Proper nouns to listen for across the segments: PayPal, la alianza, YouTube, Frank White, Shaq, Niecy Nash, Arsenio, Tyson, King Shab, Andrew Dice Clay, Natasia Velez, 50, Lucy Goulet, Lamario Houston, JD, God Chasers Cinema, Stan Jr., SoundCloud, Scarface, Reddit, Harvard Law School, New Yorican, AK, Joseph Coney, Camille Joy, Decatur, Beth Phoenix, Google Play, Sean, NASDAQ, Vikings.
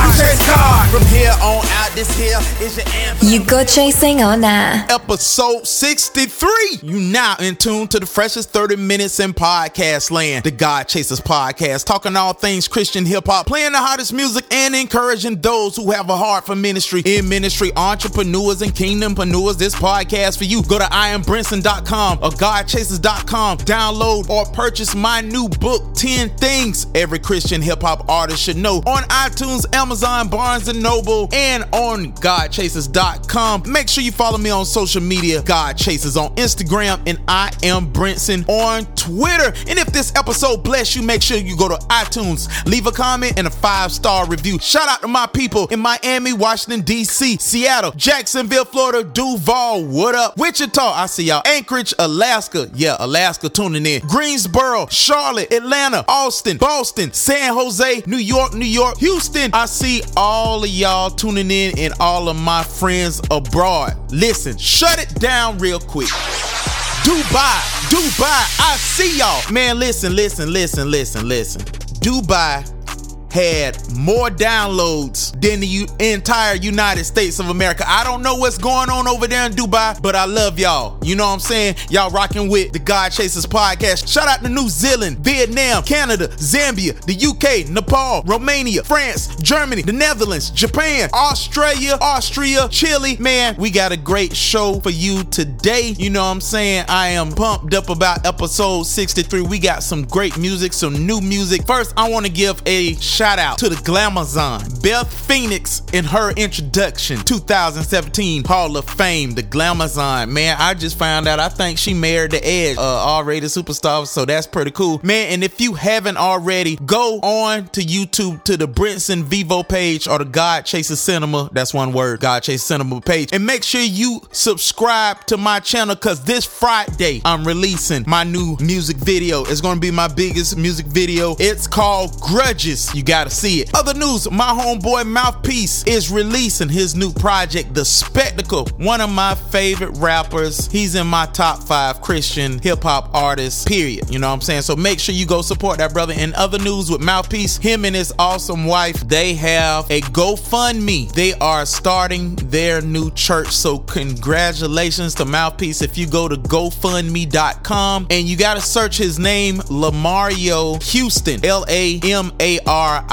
I chase God. From here on out, this here is your anthem. You go chasing or nah? Episode 63. You now in tune to the freshest 30 minutes in podcast land, the God Chasers podcast, talking all things Christian hip hop, playing the hottest music, and encouraging those who have a heart for ministry. In ministry, entrepreneurs and kingdompreneurs, this podcast for you. Go to iambrinson.com or Godchasers.com. Download or purchase my new book, 10 Things Every Christian Hip Hop Artist Should Know, on iTunes, Amazon, Barnes & Noble, and on Godchasers.com. Make sure you follow me on social media, God Chasers on Instagram, and I Am Brinson on Twitter. And if this episode bless you, make sure you go to iTunes, leave a comment, and a 5-star review. Shout out to my people in Miami, Washington, D.C., Seattle, Jacksonville, Florida, Duval, what up? Wichita, I see y'all. Anchorage, Alaska, yeah, Alaska tuning in. Greensboro, Charlotte, Atlanta, Austin, Boston, San Jose, New York, New York, Houston. I see all of y'all tuning in and all of my friends abroad. Listen, shut it down real quick. Dubai, I see y'all. Man, listen. Dubai had more downloads than the entire United States of America. I don't know what's going on over there in Dubai, but I love y'all. You know what I'm saying? Y'all rocking with the God Chasers podcast. Shout out to New Zealand, Vietnam, Canada, Zambia, the UK, Nepal, Romania, France, Germany, the Netherlands, Japan, Australia, Austria, Chile. Man, we got a great show for you today. You know what I'm saying? I am pumped up about episode 63. We got some great music, some new music. First, I want to give a shout out to the Glamazon, Beth Phoenix, in her introduction, 2017 Hall of Fame, the Glamazon. Man, I just found out, I think she married the Edge, R-rated superstar, so that's pretty cool. Man, and if you haven't already, go on to YouTube to the Brinson Vivo page or the God Chasers Cinema, that's one word, God Chasers Cinema page, and make sure you subscribe to my channel, because this Friday, I'm releasing my new music video. It's going to be my biggest music video. It's called Grudges. You gotta see it. Other news, my homeboy Mouthpiece is releasing his new project, The Spectacle. One of my favorite rappers. He's in my top 5 Christian hip-hop artists, period. You know what I'm saying? So make sure you go support that brother. And other news with Mouthpiece, him and his awesome wife, they have a GoFundMe. They are starting their new church. So congratulations to Mouthpiece. If you go to GoFundMe.com and you gotta search his name, Lamario Houston, L-A-M-A-R-I-O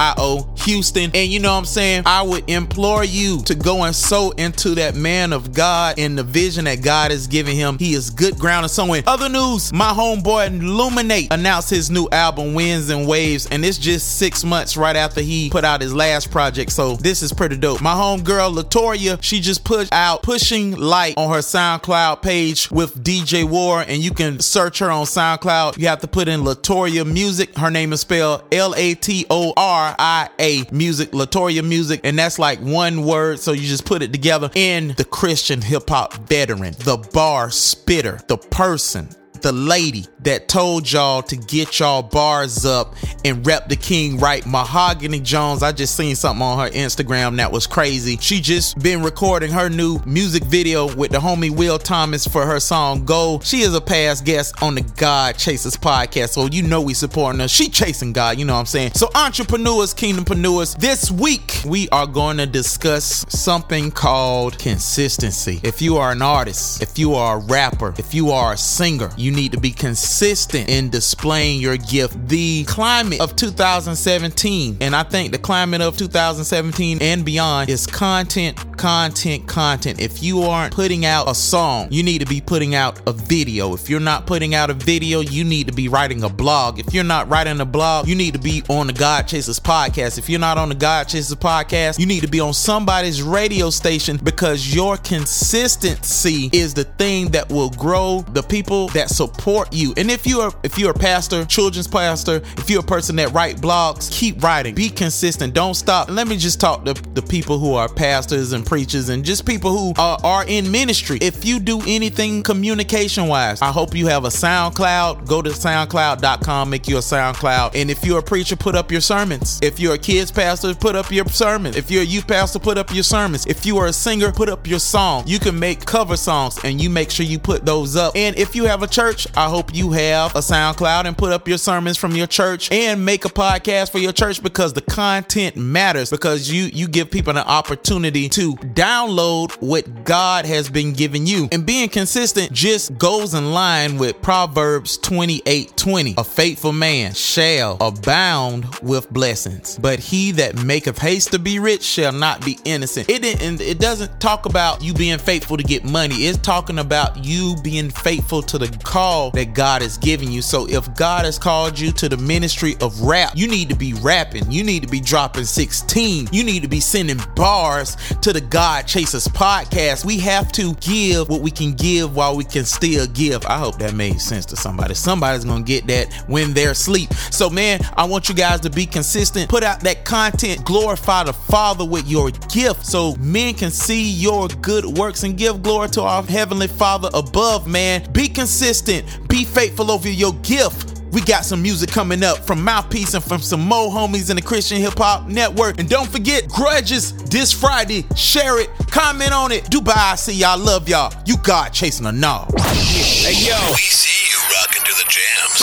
Houston, and you know what I'm saying, I would implore you to go and sow into that man of God and the vision that God is giving him. He is good ground and sowing. Other news, my homeboy Illuminate announced his new album Winds and Waves, and it's just 6 months right after he put out his last project, so this is pretty dope. My homegirl Latoria, she just put out Pushing Light on her SoundCloud page with DJ War, and you can search her on SoundCloud. You have to put in Latoria Music. Her name is spelled L-A-T-O-R-I-A Music, Latoria Music, and that's like one word, so you just put it together. And the Christian hip-hop veteran, the bar spitter, the person, the lady that told y'all to get y'all bars up and rep the king right, Mahogany Jones. I just seen something on her Instagram that was crazy. She just been recording her new music video with the homie Will Thomas for her song Gold. She is a past guest on the God Chasers podcast, so you know we supporting her. She chasing God, you know what I'm saying? So entrepreneurs, kingdompreneurs, this week we are going to discuss something called consistency. If you are an artist, if you are a rapper, if you are a singer, you need to be consistent in displaying your gift. The climate of 2017, and I think the climate of 2017 and beyond, is content content. If you aren't putting out a song, you need to be putting out a video. If you're not putting out a video, you need to be writing a blog. If you're not writing a blog, you need to be on the God Chasers podcast. If you're not on the God Chasers podcast, you need to be on somebody's radio station, because your consistency is the thing that will grow the people that support you. And if you're a pastor, children's pastor, if you're a person that write blogs, keep writing, be consistent, don't stop. Let me just talk to the people who are pastors and preachers and just people who are in ministry. If you do anything communication wise, I hope you have a SoundCloud. Go to soundcloud.com, make you a SoundCloud. And if you're a preacher, put up your sermons. If you're a kids pastor, put up your sermon. If you're a youth pastor, put up your sermons. If you are a singer, put up your song. You can make cover songs and you make sure you put those up. And if you have a church, I hope you have a SoundCloud and put up your sermons from your church and make a podcast for your church, because the content matters, because you give people an opportunity to download what God has been giving you. And being consistent just goes in line with Proverbs 28:20. A faithful man shall abound with blessings, but he that maketh haste to be rich shall not be innocent. It doesn't talk about you being faithful to get money. It's talking about you being faithful to the call that God has given you. So if God has called you to the ministry of rap, you need to be rapping. You need to be dropping 16. You need to be sending bars to the God Chasers podcast. We have to give what we can give while we can still give. I hope that made sense to somebody. Somebody's gonna get that when they're asleep. So man, I want you guys to be consistent. Put out that content. Glorify the Father with your gift so men can see your good works and give glory to our Heavenly Father above, man. Be consistent. Be faithful over your gift. We got some music coming up from Mouthpiece and from some more homies in the Christian Hip Hop Network. And don't forget, Grudges this Friday. Share it, comment on it. Dubai, I see y'all. Love y'all. You God chasing a knob. Hey, yo. We see you rocking to the jams.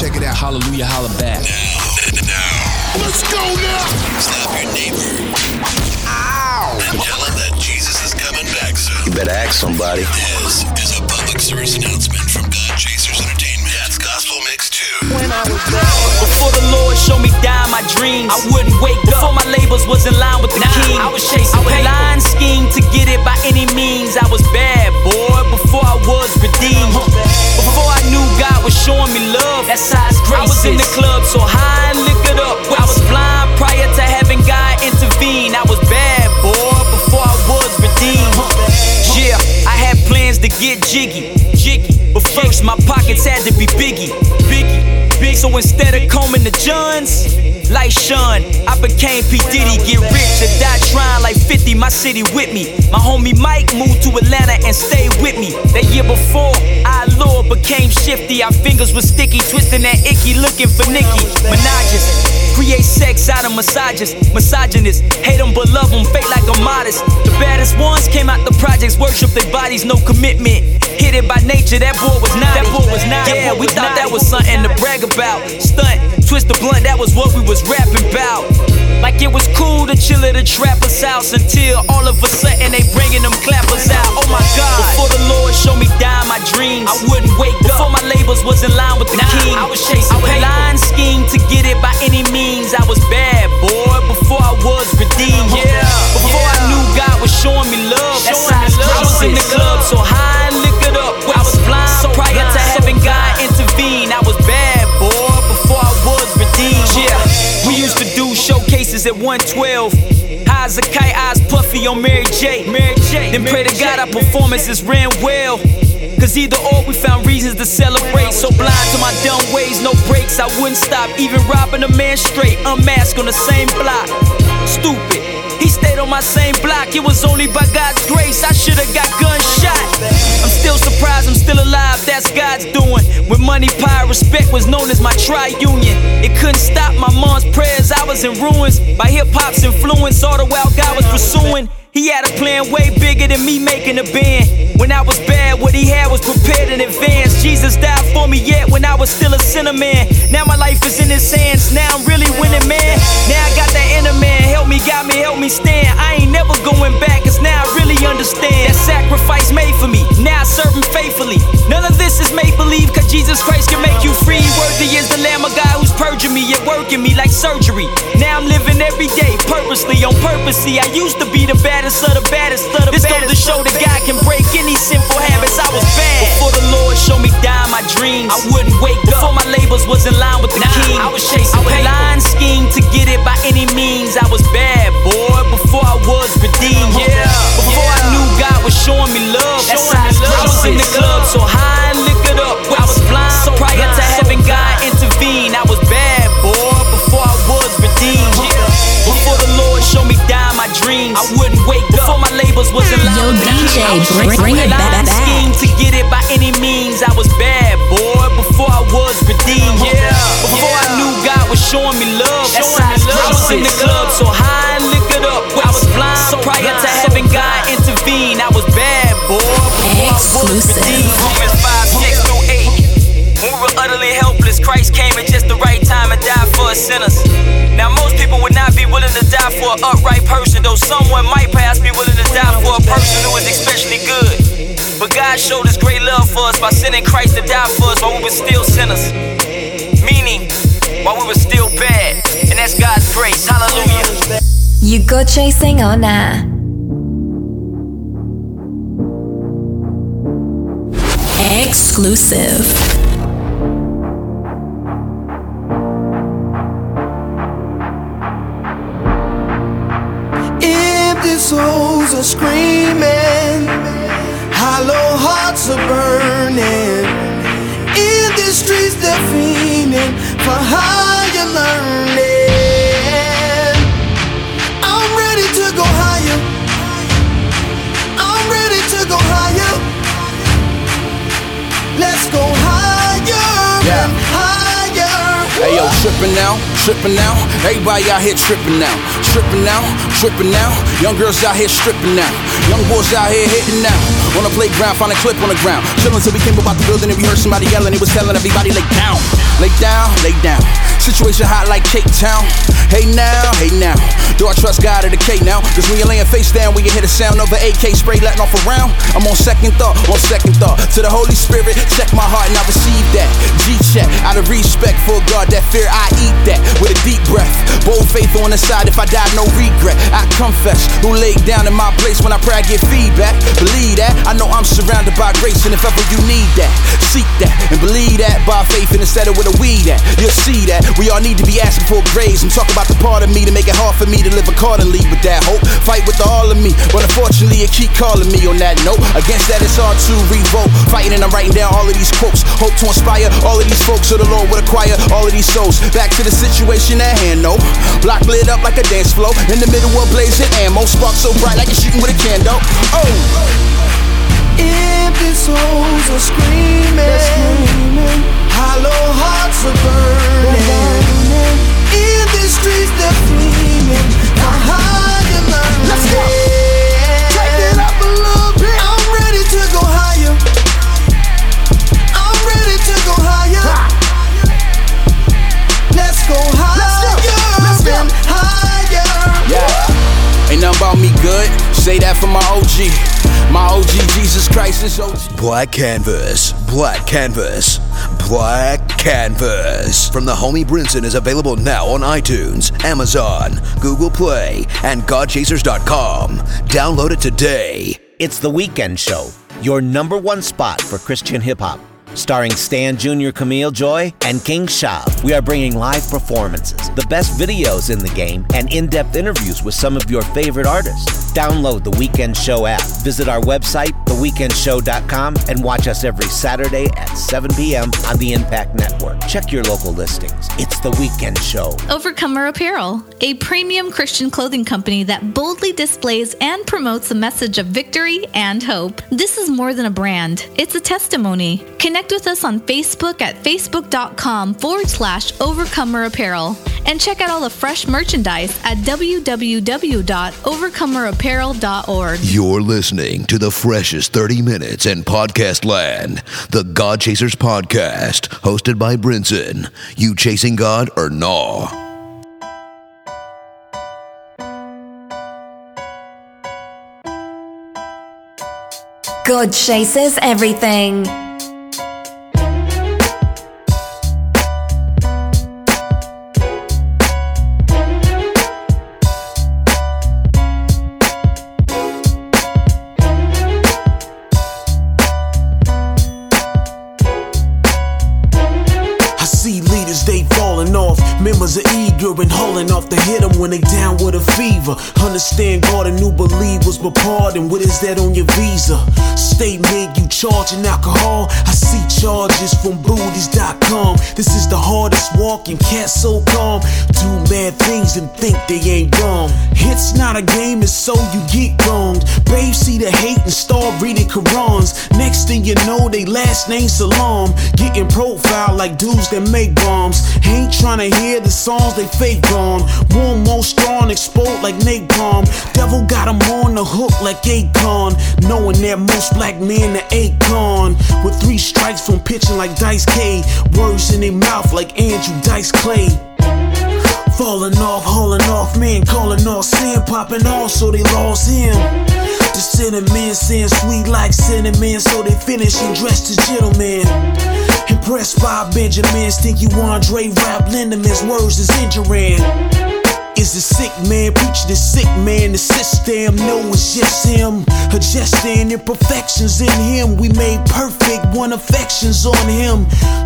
Check it out. Hallelujah, holla back. Now. Let's go now. Stop your neighbor. Ow. And tell him that Jesus is coming back soon. You better ask somebody. This is a public service announcement from God Chasers Entertainment. When I was down. Before the Lord showed me down my dreams, I wouldn't wake up. Before my labels was in line with the king, I was chasing paper. I line scheme to get it by any means. I was bad, boy, before I was redeemed. Before I knew God was showing me love, that's how it's grace. I was in the club so high and liquored up. I was blind prior to having God intervene. I was bad, boy, before I was redeemed. Yeah, I had plans to get jiggy. But first, my pockets had to be biggie. So instead of combing the Johns, like Sean, I became P. Diddy. Get rich or die trying like 50, my city with me. My homie Mike moved to Atlanta and stayed with me. That year before, our Lord became shifty. Our fingers were sticky, twisting that icky, looking for Nicki Minaj's. Create sex out of massages, misogynists. Hate them but love them, fake like I'm modest. The baddest ones came out the projects, worship their bodies, no commitment. Hit it by nature, that boy was naughty. Yeah, we thought that was something to brag about. Stunt, twist the blunt, that was what we was rapping about. Like it was cool to chill at a trapper's house until all of a sudden they bringing them clappers out. Oh my God. Before the Lord showed me down my dreams, I wouldn't wake up. Before my labels was in line with the king, I was chasing paper. I line scheme to get it by any means. I was bad, boy, before I was redeemed. Yeah. Before I knew God was showing me love. That's how I was in the club, so high and liquored up. I was blind prior to having God intervene. I was bad, boy, before I was redeemed. Yeah. We used to do showcases at 112. Hezekiah, eyes puffy on Mary J. Then pray to God our performances ran well. Cause either or we found reasons to celebrate. So blind to my dumb ways, no breaks, I wouldn't stop. Even robbing a man straight, unmasked on the same block. Stupid, he stayed on my same block. It was only by God's grace, I should've got gunshot. I'm still surprised, I'm still alive, that's God's doing. With money, power, respect was known as my tri-union. It couldn't stop my mom's prayers, I was in ruins. By hip-hop's influence, all the while God was pursuing. He had a plan way bigger than me making a band. When I was bad, what he had was prepared in advance. Jesus died for me yet when I was still a sinner man. Now my life is in his hands, now I'm really winning, man. Now I got that inner man, help me, got me, help me stand. I ain't never going back, cause now I really understand. That sacrifice made for me, now I serve him faithfully. None of this is make believe, cause Jesus Christ can make you free. Worthy is the Lamb of God who's purging me. Yet worth working me like surgery. Now I'm living every day purposely, on purpose. See, I used to be the baddest of the baddest of the this baddest. This goes to show that God can break any sinful habits. I was bad before the Lord showed me dying my dreams. I wouldn't wake before up before my labels was in line with the king. I was chasing paper. I would lie and scheme to get it by any means. I was bad, boy, before I was redeemed. Yeah. Before I knew God was showing me love. That's how I was in the club, so high and liquored up. I was blind so prior blind, to having so God intervene. I was bad, boy, before I was redeemed. Yeah. Before the Lord showed me down my dreams. I wouldn't wake up before my labels was in line. Yo, DJ, bring it back. Scheme to get it by any means. I was bad, boy, before I was redeemed. Yeah. Before I knew God was showing me love. That's how I was in the club, so high and liquored up. I was blind so prior blind, to having so God intervene. I was bad, boy, before exclusive. I was redeemed. Christ came at just the right time and died for us sinners. Now most people would not be willing to die for an upright person, though someone might perhaps be willing to die for a person who is especially good. But God showed his great love for us by sending Christ to die for us while we were still sinners. Meaning, while we were still bad. And that's God's grace. Hallelujah. You go chasing or nah? Exclusive. Souls are screaming, hollow hearts are burning. In the streets they're fiending for higher learning. I'm ready to go higher. I'm ready to go higher. Let's go higher, yeah. Higher. Hey yo, tripping now. Trippin' now, everybody out here trippin' now. Trippin' now, trippin' now. Young girls out here strippin' now. Young boys out here hittin' now. On the playground, find a clip on the ground. Chillin' till we came about the building and we heard somebody yelling. It was telling everybody lay down, lay down, lay down. Situation hot like Cape Town. Hey now, hey now. Do I trust God or the K now? Cause when you're laying face down, when you hear the sound of an AK spray letting off around, I'm on second thought, on second thought. To the Holy Spirit, check my heart and I receive that. G-check, out of respect for God that fear, I eat that. With a deep breath, bold faith on the side. If I die, no regret. I confess who laid down in my place. When I pray, I get feedback. Believe that. I know I'm surrounded by grace, and if ever you need that, seek that and believe that by faith, and instead of with a weed at. You'll see that we all need to be asking for praise. I'm talking about the part of me to make it hard for me to live accordingly. With that hope, fight with all of me, but unfortunately it keep calling me. On that note, against that it's hard to revolt. Fighting and I'm writing down all of these quotes. Hope to inspire all of these folks, so the Lord would acquire all of these souls. Back to the situation at hand, no. Block lit up like a dance floor. In the middle of blazing ammo. Spark so bright like you're shooting with a candle. Oh! Empty souls are screaming. Hollow hearts are burning. In the streets they're fleeing. The higher learning. Let's go! Take it up a little bit. I'm ready to go higher. I'm ready to go higher. Let's go higher, let's go and higher. Yeah. Ain't nothing about me good. Say that for my OG. My OG, Jesus Christ is OG. Black Canvas, Black Canvas, Black Canvas. From the homie Brinson is available now on iTunes, Amazon, Google Play, and Godchasers.com. Download it today. It's The Weekend Show, your number one spot for Christian hip-hop. Starring Stan Jr., Camille Joy, and King Shab, we are bringing live performances, the best videos in the game, and in-depth interviews with some of your favorite artists. Download The Weekend Show app, visit our website, theweekendshow.com, and watch us every Saturday at 7 p.m. on the Impact Network. Check your local listings. It's The Weekend Show. Overcomer Apparel, a premium Christian clothing company that boldly displays and promotes the message of victory and hope. This is more than a brand. It's a testimony. Connect with us on Facebook at facebook.com/Overcomer Apparel and check out all the fresh merchandise at www.overcomerapparel.org. You're listening to the freshest 30 minutes in podcast land, the God Chasers podcast, hosted by Brinson. You chasing God or nah? God chases everything. been whole enough to hit them when they down with a fever. Understand God and new believers, but pardon, what is that on your visa? Statement, you charging alcohol? I see charges from booties.com. This is the hardest walking, cat so calm. Do mad things and think they ain't dumb. It's not a game, it's so you get wronged. Babe, see the hate and start reading Qurans. Next thing you know, they last name Salam. Getting profiled like dudes that make bombs. Ain't tryna hear the songs they fake on. One more strong, explode like napalm. Devil got them on the hook like Akon. Knowing that most black men are Akon. With 3 strikes from pitching like Dice K. Words in their mouth like Andrew Dice Clay. Falling off, hauling off, man calling off sin. Popping off, so they lost him. The cinnamon, saying sweet like cinnamon. So they finish and dressed as gentlemen. Impressed by Benjamins, think you Andre rap Lindemans, words is injuring. Is a sick man, preach the sick man, the system, no it's just him. Adjusting imperfections in him, we made perfect, one affections on him.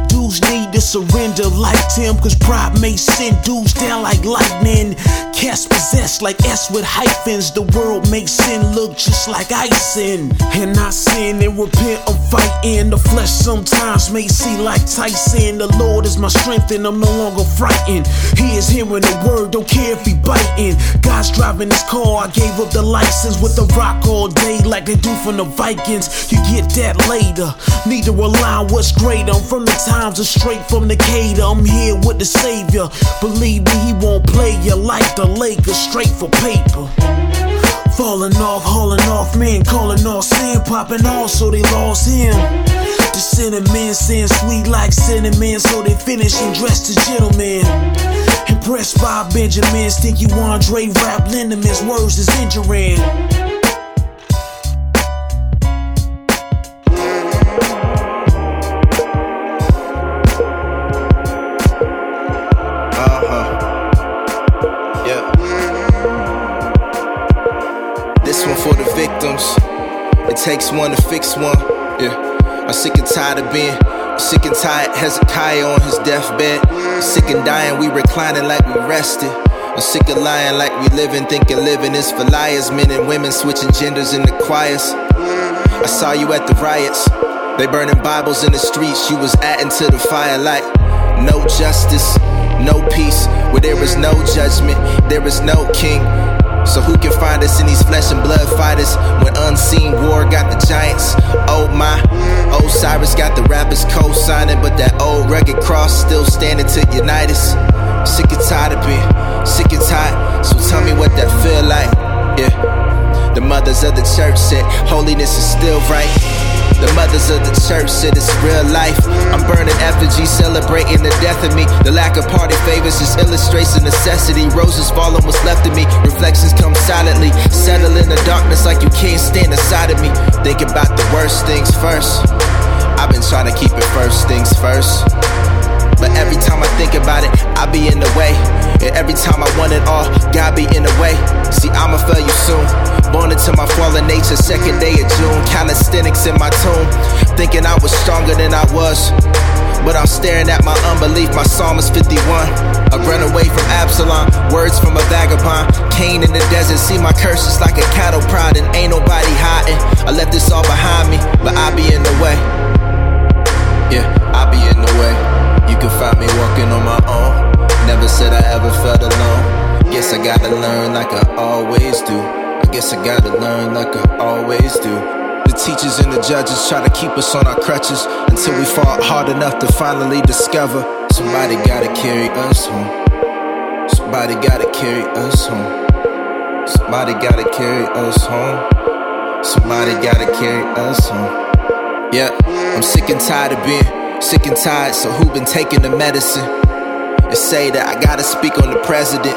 Dudes need to surrender like Tim, cause pride may send dudes down like lightning. Cats possessed like S with hyphens, the world makes sin look just like icing. And I sin and repent of fighting, the flesh sometimes may see like Tyson. The Lord is my strength and I'm no longer frightened. He is hearing the word, don't care if be biting. God's driving his car, I gave up the license. With the rock all day like they do from the Vikings. You get that later, need to rely on what's greater. I'm from the times of straight from Decatur. I'm here with the Savior, believe me he won't play you like the Lakers, straight for paper. Falling off, hauling off, man calling off sin. Popping off, so they lost him. The cinnamon, saying sweet like cinnamon. So they finish and dressed as gentlemen. Impressed by Benjamins, think you Andre rap Lindemans, words is injuring. Yeah. This one for the victims. It takes one to fix one. Yeah. I'm sick and tired of being. Sick and tired, Hezekiah on his deathbed. Sick and dying, we reclining like we rested. I'm sick of lying like we living, thinking living is for liars. Men and women switching genders in the choirs. I saw you at the riots. They burning Bibles in the streets. You was adding to the firelight. No justice, no peace. Where there is no judgment, there is no king. So who can find us in these flesh and blood fighters? When unseen war got the giants, oh my. Osiris got the rappers co-signing, but that old rugged cross still standing to unite us. Sick and tired of being, sick and tired. So tell me what that feel like, yeah. The mothers of the church said, holiness is still right. The mothers of the church said it's real life. I'm burning effigy, celebrating the death of me. The lack of party favors just illustrates the necessity. Roses fall on what's left of me. Reflections come silently. Settle in the darkness like you can't stand inside of me. Thinking about the worst things first. I've been trying to keep it first things first. But every time I think about it, I be in the way. And every time I want it all, God be in the way. See, I'ma fail you soon. Born into my fallen nature, second day of June. Calisthenics in my tomb, thinking I was stronger than I was. But I'm staring at my unbelief, my psalm is 51. I run away from Absalom, words from a vagabond. Cain in the desert, see my curses like a cattle prod. And ain't nobody hiding, I left this all behind me. But I be in the way, yeah, I be in the way. You can find me walking on my own. Never said I ever felt alone. Guess I gotta learn like I always do. I guess I gotta learn like I always do. The teachers and the judges try to keep us on our crutches until we fall hard enough to finally discover. Somebody gotta carry us home. Somebody gotta carry us home. Somebody gotta carry us home. Somebody gotta carry us home. Yeah, I'm sick and tired of being sick and tired. So who been taking the medicine? They say that I gotta speak on the president.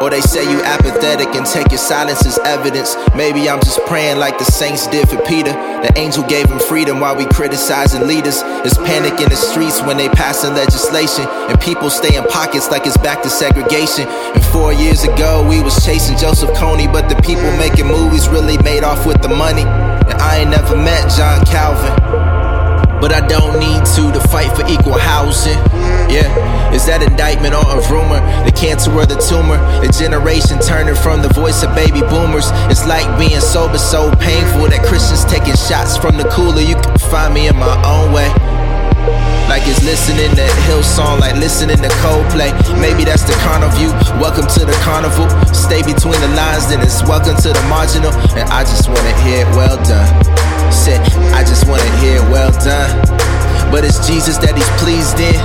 Or they say you apathetic and take your silence as evidence. Maybe I'm just praying like the saints did for Peter. The angel gave him freedom while we criticizing leaders. There's panic in the streets when they passing legislation. And people stay in pockets like it's back to segregation. And 4 years ago we was chasing Joseph Coney. But the people making movies really made off with the money. And I ain't never met John Calvin. But I don't need to fight for equal housing. Yeah, is that indictment or a rumor? The cancer or the tumor? The generation turning from the voice of baby boomers. It's like being sober so painful that Christians taking shots from the cooler. You can find me in my own way. Like it's listening to Hillsong, like listening to Coldplay. Maybe that's the carnal view. Welcome to the carnival. Stay between the lines, then it's welcome to the marginal. And I just wanna hear it well done. Said, I just wanna hear it well done. But it's Jesus that he's pleased in.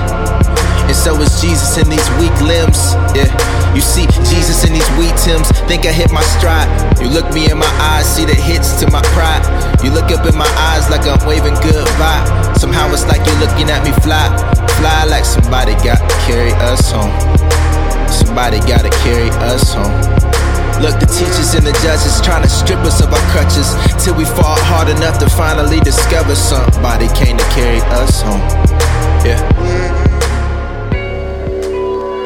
And so is Jesus in these weak limbs. Yeah, you see Jesus in these weak Tims. Think I hit my stride. You look me in my eyes, see the hits to my pride. You look up in my eyes like I'm waving goodbye. Somehow it's like you're looking at me fly. Fly like somebody gotta carry us home. Somebody gotta carry us home. Look, the teachers and the judges trying to strip us of our crutches till we fall hard enough to finally discover somebody came to carry us home. Yeah.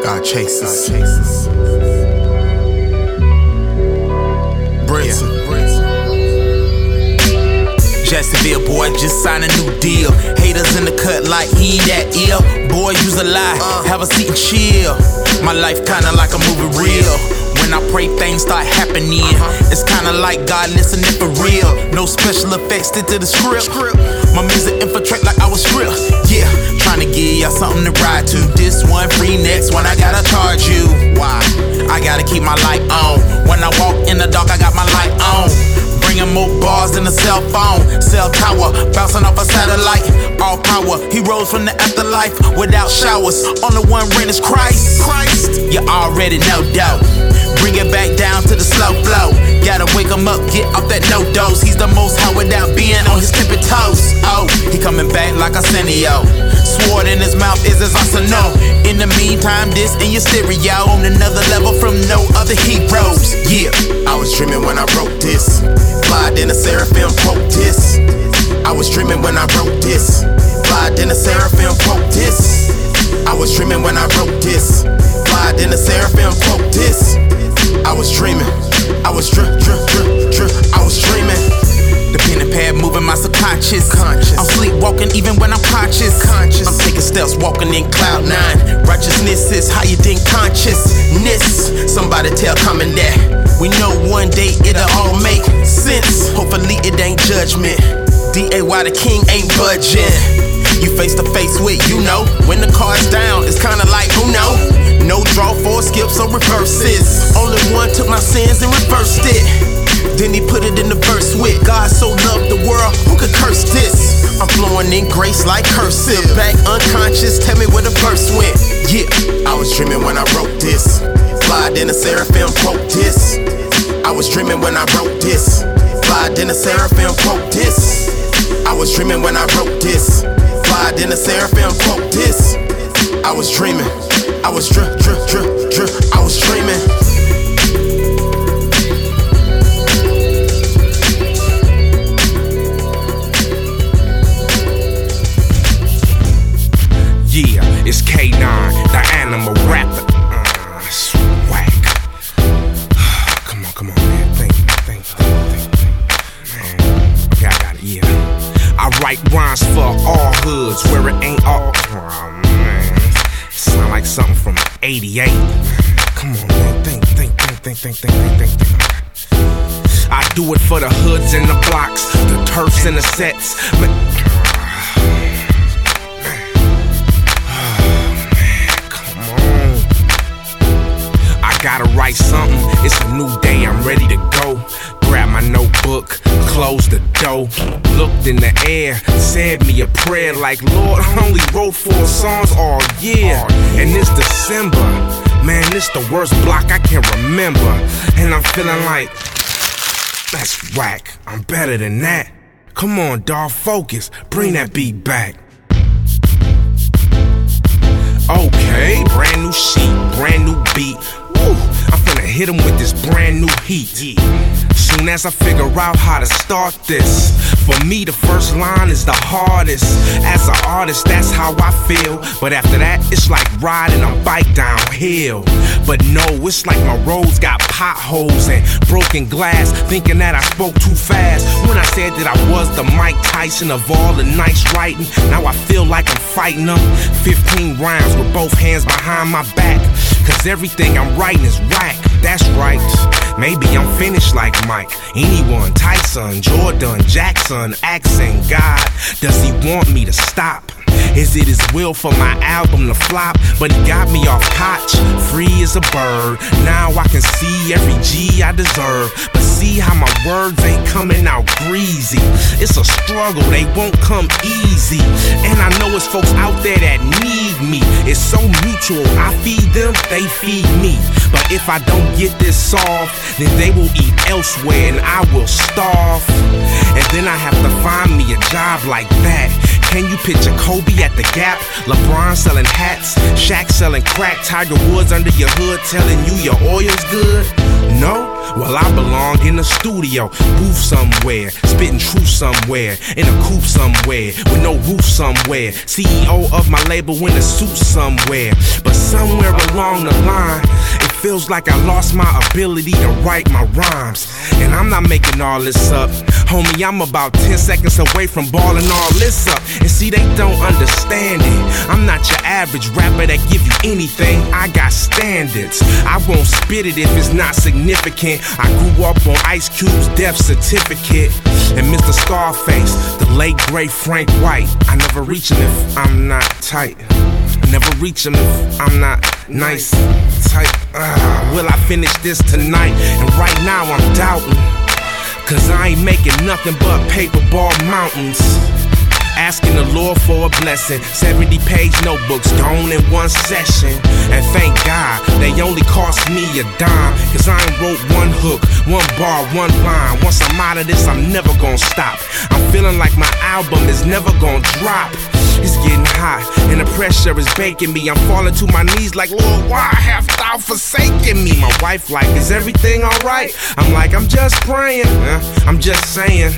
God chases. Brinson. Jacksonville boy, just signed a new deal. Haters in the cut like he that ill. Boy, use a lie, have a seat and chill. My life kinda like a movie reel. When I pray, things start happening. It's kinda like God listening for real. No special effects to the script. My music infiltrate like I was real. Yeah, tryna give y'all something to ride to. This one free, next one I gotta charge you. Why? I gotta keep my light on. When I walk in the dark, I got my light on. Bringing more bars than a cell phone. Cell tower, bouncing off a satellite. All power, he rose from the afterlife. Without showers, only one reign is Christ. You already know, doubt. Bring it back down to the slow flow. Gotta wake him up, get off that no-dose. He's the most high without being on his tippy toes. Oh, he coming back like Arsenio. Sword in his mouth is his Arsenio. In the meantime, this in your stereo. On another level from no other heroes. Yeah, I was dreaming when I wrote this. Fly than a seraphim, quote this. I was dreaming when I wrote this. Fly than a seraphim, quote this. I was dreaming when I wrote this. Fly than a seraphim, quote this. I was dreaming, I was I was dreaming. The pen and pad moving my subconscious. I'm sleepwalking even when I'm conscious. I'm taking steps, walking in cloud nine. Righteousness is higher than consciousness. Somebody tell Common that we know one day it'll all make sense. Hopefully it ain't judgment. D.A.Y. the king ain't budging. You face to face with, you know. When the card's down, it's kinda like, who know? No draw, four skips, or reverses. Only one took my sins and reversed it. Then he put it in the verse with God so loved the world, who could curse this? I'm flowing in grace like cursive. Back unconscious, tell me where the verse went. Yeah, I was dreaming when I wrote this. Fly than a seraphim, quote this. I was dreaming when I wrote this. Fly than a seraphim, quote this. I was dreaming when I wrote this. Fly than a seraphim, quote this. I was dreaming. I was I was dreaming. Yeah, it's K9, the animal rapper. Swag. Come on, man. Think. Okay, I got it, yeah. I write rhymes for all hoods where it ain't all. Sound like something from '88. Come on, man, think. I do it for the hoods and the blocks, the turfs and the sets. Come on. I gotta write something. It's a new day. I'm ready to go. Grab my notebook, closed the door, looked in the air, said me a prayer like, Lord, I only wrote 4 songs all year, and it's December, man, it's the worst block I can remember, and I'm feeling like, that's whack, I'm better than that, come on, dawg, focus, bring that beat back. Okay, brand new sheet, brand new beat, woo, I'm finna hit him with this brand new heat, yeah. Soon as I figure out how to start this, For me, the first line is the hardest. As an artist, that's how I feel. But after that, it's like riding a bike downhill. But no, it's like my roads got potholes and broken glass. Thinking that I spoke too fast when I said that I was the Mike Tyson of all the nights writing. Now I feel like I'm fighting them 15 rounds with both hands behind my back, 'cause everything I'm writing is whack. That's right, maybe I'm finished like Mike. Anyone, Tyson, Jordan, Jackson, asking God, does he want me to stop? Is it his will for my album to flop? But he got me off Koch, free as a bird. Now I can see every G I deserve. But see how my words ain't coming out greasy. It's a struggle, they won't come easy. And I know it's folks out there that need me. It's so mutual, I feed them, they feed me. But if I don't get this solved, then they will eat elsewhere and I will starve. And then I have to find me a job like that. Can you picture Kobe at the Gap? LeBron selling hats, Shaq selling crack, Tiger Woods under your hood telling you your oil's good? No? Well, I belong in a studio, booth somewhere, spitting truth somewhere, in a coupe somewhere, with no roof somewhere, CEO of my label in a suit somewhere. But somewhere along the line, it feels like I lost my ability to write my rhymes. And I'm not making all this up, homie, I'm about 10 seconds away from balling all this up. And see, they don't understand it. I'm not your average rapper that give you anything. I got standards. I won't spit it if it's not significant. I grew up on Ice Cube's death certificate and Mr. Scarface, the late great Frank White. I never reach him if I'm not tight. Never reach him if I'm not nice. Tight. Will I finish this tonight? And right now I'm doubting, 'cause I ain't making nothing but paperball mountains. Asking the Lord for a blessing. 70-page notebooks gone in one session. And thank God they only cost me a dime, 'cause I ain't wrote one hook, one bar, one line. Once I'm out of this, I'm never gonna stop. I'm feeling like my album is never gonna drop. It's getting hot and the pressure is baking me. I'm falling to my knees like, Lord, why hast thou forsaken me? My wife like, is everything alright? I'm like, I'm just praying, I'm just saying.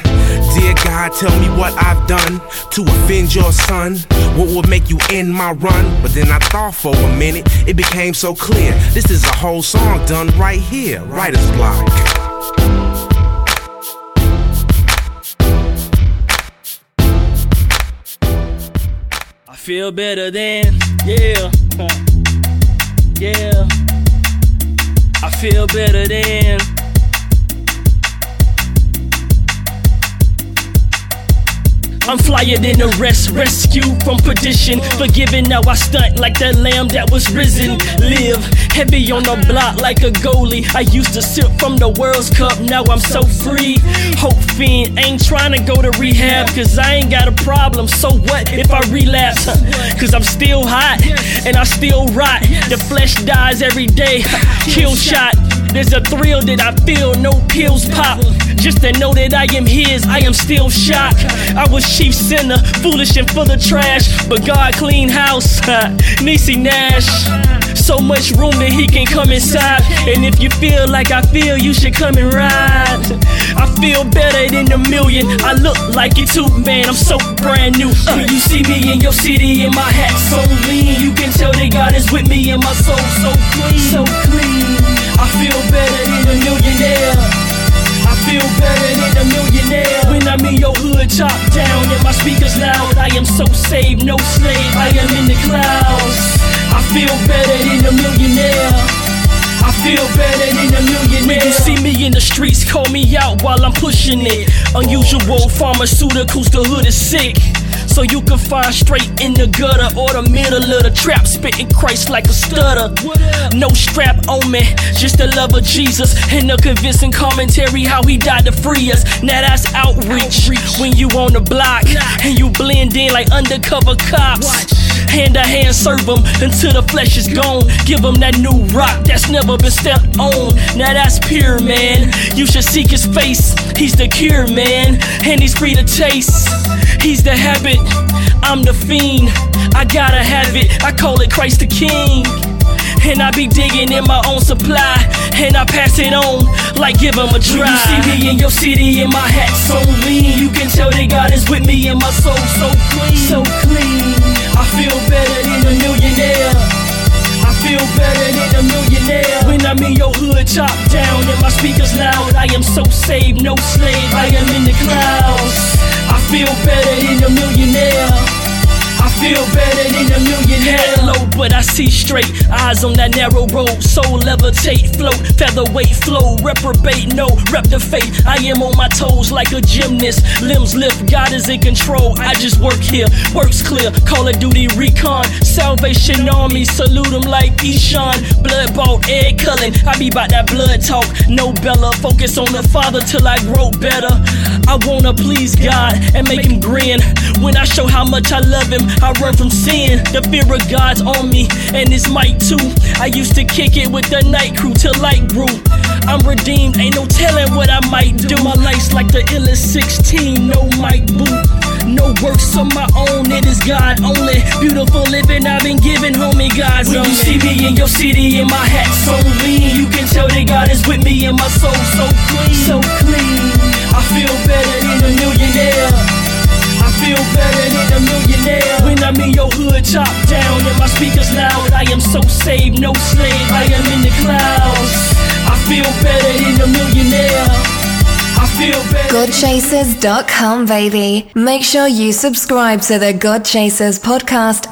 Dear God, tell me what I've done to offend your son. What would make you end my run? But then I thought for a minute, it became so clear. This is a whole song done right here. Writer's block. I feel better than, yeah, yeah. I feel better than. I'm flyer than the rest, rescued from perdition. Forgiven, now I stunt like that lamb that was risen. Live heavy on the block like a goalie. I used to sip from the World's Cup, now I'm so free. Hope fiend, ain't trying to go to rehab, 'cause I ain't got a problem, so what if I relapse? 'Cause I'm still hot, and I still rot. The flesh dies every day, kill shot. There's a thrill that I feel, no pills pop. Just to know that I am his, I am still shocked. I was chief sinner, foolish and full of trash, but God clean house, Niecy Nash. So much room that he can come inside. And if you feel like I feel, you should come and ride. I feel better than a million. I look like it too, man, I'm so brand new. You see me in your city and my hat so lean. You can tell that God is with me and my soul so clean. So clean. I feel better than a millionaire. I feel better than a millionaire. When I'm in your hood, top down, and my speakers loud, I am so saved, no slave, I am in the clouds. I feel better than a millionaire. I feel better than a millionaire. When you see me in the streets, call me out while I'm pushing it. Unusual pharmaceuticals, the hood is sick. So you can find straight in the gutter or the middle of the trap, spitting Christ like a stutter. No strap on me, just the love of Jesus and the convincing commentary how he died to free us. Now that's outreach. When you on the block and you blend in like undercover cops. Hand to hand serve them until the flesh is gone. Give them that new rock that's never been stepped on. Now that's pure, man. You should seek his face. He's the cure, man. And he's free to taste. He's the habit, I'm the fiend. I gotta have it, I call it Christ the King. and I be digging in my own supply, and I pass it on like give them a try. When you see me in your city and my hat so lean, you can tell that God is with me and my soul so clean, so clean. I feel better than a millionaire, I feel better than a millionaire. When I'm in your hood chopped down and my speakers loud, I am so saved, no slave, I am in the clouds. I feel better than a millionaire, I feel better than a millionaire. Low, but I see straight, eyes on that narrow road. Soul levitate, float, featherweight flow. Reprobate, no, rep the fate. I am on my toes like a gymnast. Limbs lift, God is in control. I just work here, work's clear. Call of Duty recon, Salvation Army. Salute them like Eshawn. Blood bought Ed Cullen, I be about that blood talk. No Bella, focus on the Father till I grow better. I wanna please God and make him grin. When I show how much I love him, I run from sin. The fear of God's on me, and it's might too. I used to kick it with the night crew till light grew. I'm redeemed, ain't no telling what I might do. My life's like the illest 16, no mic boot. No works of my own, it is God only. Beautiful living I've been giving, homie, God's only. When you see me in your city and my hat so lean, you can tell that God is with me and my soul so clean, so clean. I feel better than a millionaire, feel better than a millionaire. When I'm in your hood chopped down and my speakers loud, I am so saved, no slave, I am in the clouds. I feel better than a millionaire, I feel better. Godchasers.com, baby. Make sure you subscribe to the God Chasers podcast